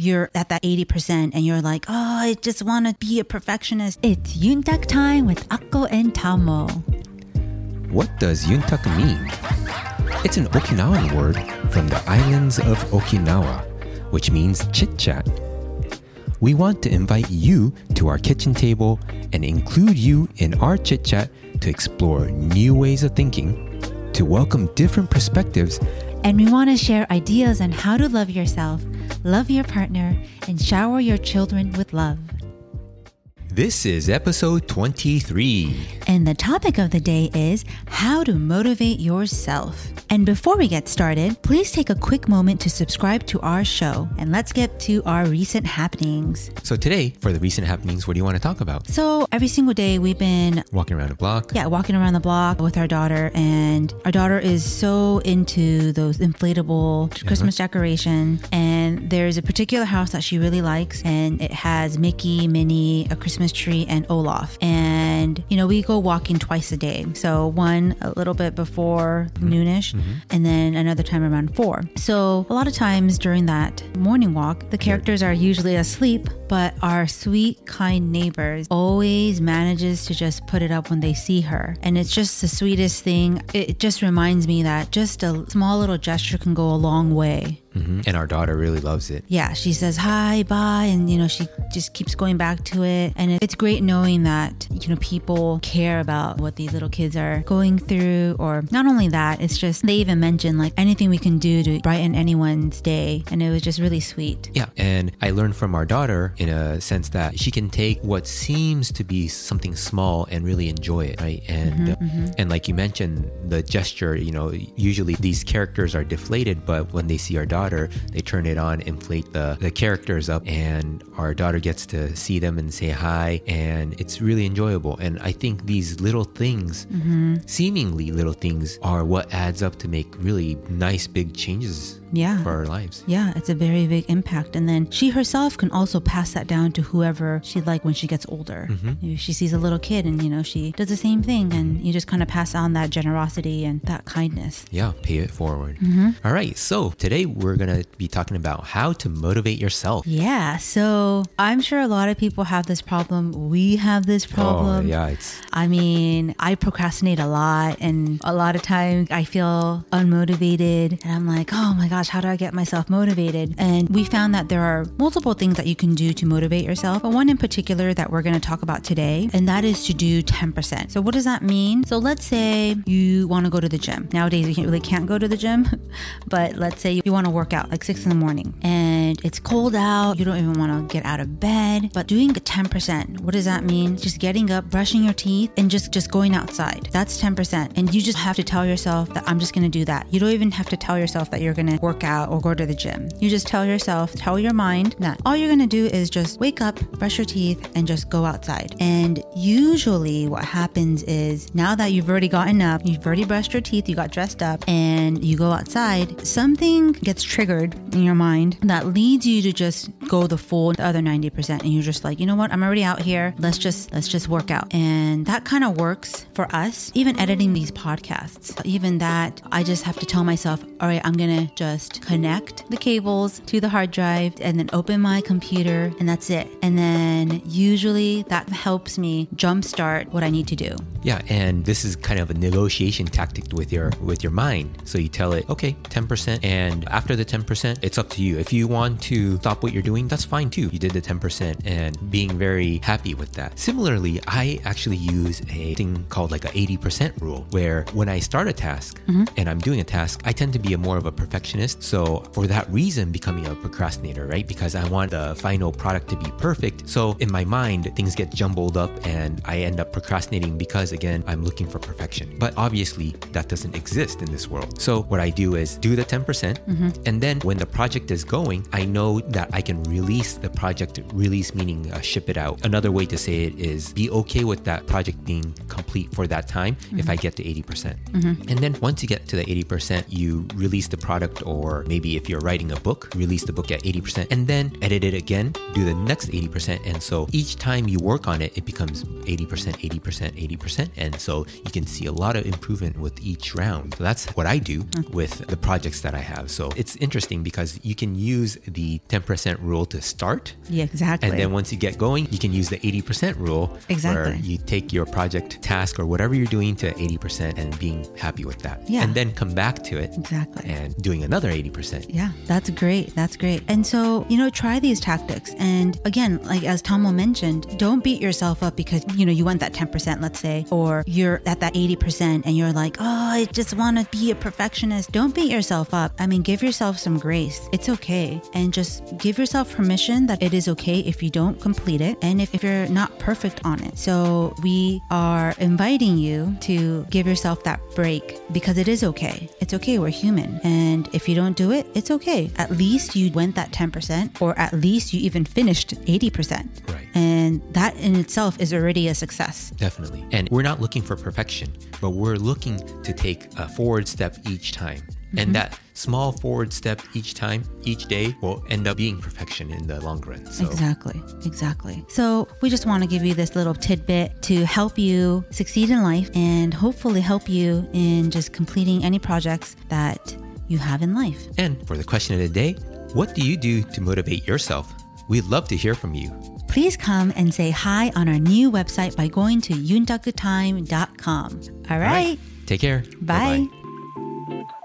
you're at that 80% and you're like, oh, I just want to be a perfectionist. It's Yuntak time with Akko and Tomo. What does Yuntak mean? It's an Okinawan word from the islands of Okinawa, which means chit-chat. We want to invite you to our kitchen table and include you in our chit-chat to explore new ways of thinking, to welcome different perspectives, and we want to share ideas on how to love yourself, love your partner, and shower your children with love. This is episode 23. And the topic of the day is how to motivate yourself. And before we get started, please take a quick moment to subscribe to our show. And let's get to our recent happenings. So today, for the recent happenings, what do you want to talk about? So every single day we've been walking around the block with our daughter. And our daughter is so into those inflatable Christmas decorations. And there's a particular house that she really likes. And it has Mickey, Minnie, a Christmas tree, and Olaf. And you know, we go walking twice a day, so one a little bit before noonish, and then another time around 4. So a lot of times during that morning walk, the characters are usually asleep, but our sweet, kind neighbors always manages to just put it up when they see her, and it's just the sweetest thing. It just reminds me that just a small little gesture can go a long way. And our daughter really loves it. Yeah, she says hi, bye, and you know, she just keeps going back to it. And it's great knowing that, you know, people care about what these little kids are going through. Or not only that, it's just they even mentioned like anything we can do to brighten anyone's day, and it was just really sweet. Yeah, and I learned from our daughter in a sense that she can take what seems to be something small and really enjoy it, right? And and like you mentioned, the gesture, you know, usually these characters are deflated, but when they see our daughter, they turn it on, inflate the characters up, and our daughter gets to see them and say hi, and it's really enjoyable. And I think these little things, seemingly little things, are what adds up to make really nice big changes for our lives. Yeah, it's a very big impact. And then she herself can also pass that down to whoever she'd like when she gets older. Maybe she sees a little kid and, you know, she does the same thing, and you just kind of pass on that generosity and that kindness. Yeah, pay it forward. All right, so today we're going to be talking about how to motivate yourself. Yeah, so I'm sure a lot of people have this problem. We have this problem. Oh, yeah. I procrastinate a lot, and a lot of times I feel unmotivated, and I'm like, oh my gosh, how do I get myself motivated? And we found that there are multiple things that you can do to motivate yourself, but one in particular that we're going to talk about today, and that is to do 10%. So what does that mean? So let's say you want to go to the gym. Nowadays, you really can't go to the gym, but let's say you want to work out like 6 in the morning and it's cold out, you don't even want to get out of bed. But doing 10%, what does that mean? Just getting up, brushing your teeth, and just going outside. That's 10%. And you just have to tell yourself that I'm just going to do that. You don't even have to tell yourself that you're going to work out or go to the gym. You just tell your mind that all you're going to do is just wake up, brush your teeth, and just go outside. And usually what happens is, now that you've already gotten up, you've already brushed your teeth, you got dressed up, and you go outside, something gets triggered in your mind that leads you to just go the other 90%, and you're just like, you know what, I'm already out here, let's just work out. And that kind of works for us, even editing these podcasts, even that. I just have to tell myself, all right, I'm gonna just connect the cables to the hard drive and then open my computer, and that's it. And then usually that helps me jumpstart what I need to do. Yeah, and this is kind of a negotiation tactic with your mind. So you tell it, okay, 10%, and after the 10%, it's up to you. If you want to stop what you're doing, that's fine too. You did the 10% and being very happy with that. Similarly, I actually use a thing called like an 80% rule, where when I start a task and I'm doing a task, I tend to be more of a perfectionist. So for that reason, becoming a procrastinator, right? Because I want the final product to be perfect. So in my mind, things get jumbled up and I end up procrastinating because, again, I'm looking for perfection. But obviously that doesn't exist in this world. So what I do is do the 10%. And then when the project is going, I know that I can release the project. Release meaning ship it out. Another way to say it is be okay with that project being complete for that time if I get to 80%. And then once you get to the 80%, you release the product, or maybe if you're writing a book, release the book at 80% and then edit it again, do the next 80%. And so each time you work on it, it becomes 80%, 80%, 80%. And so you can see a lot of improvement with each round. So that's what I do with the projects that I have. So it's interesting because you can use the 10% rule to start. Yeah, exactly. And then once you get going, you can use the 80% rule. Exactly. Where you take your project task or whatever you're doing to 80% and being happy with that. Yeah. And then come back to it. Exactly. And doing another 80%. Yeah, that's great. That's great. And so, you know, try these tactics. And again, like as Tomo mentioned, don't beat yourself up because, you know, you want that 10%, let's say, or you're at that 80% and you're like, oh, I just want to be a perfectionist. Don't beat yourself up. I mean, give yourself some grace. It's okay. And just give yourself permission that it is okay if you don't complete it and if you're not perfect on it. So we are inviting you to give yourself that break because it is okay. It's okay. We're human. And if you don't do it, it's okay. At least you went that 10% or at least you even finished 80%. Right. And that in itself is already a success. Definitely. And we're not looking for perfection, but we're looking to take a forward step each time. Mm-hmm. And that small forward step each time, each day will end up being perfection in the long run. So. Exactly. Exactly. So we just want to give you this little tidbit to help you succeed in life and hopefully help you in just completing any projects that you have in life. And for the question of the day, what do you do to motivate yourself? We'd love to hear from you. Please come and say hi on our new website by going to Yuntakutime.com. All right. Take care. Bye. Bye-bye.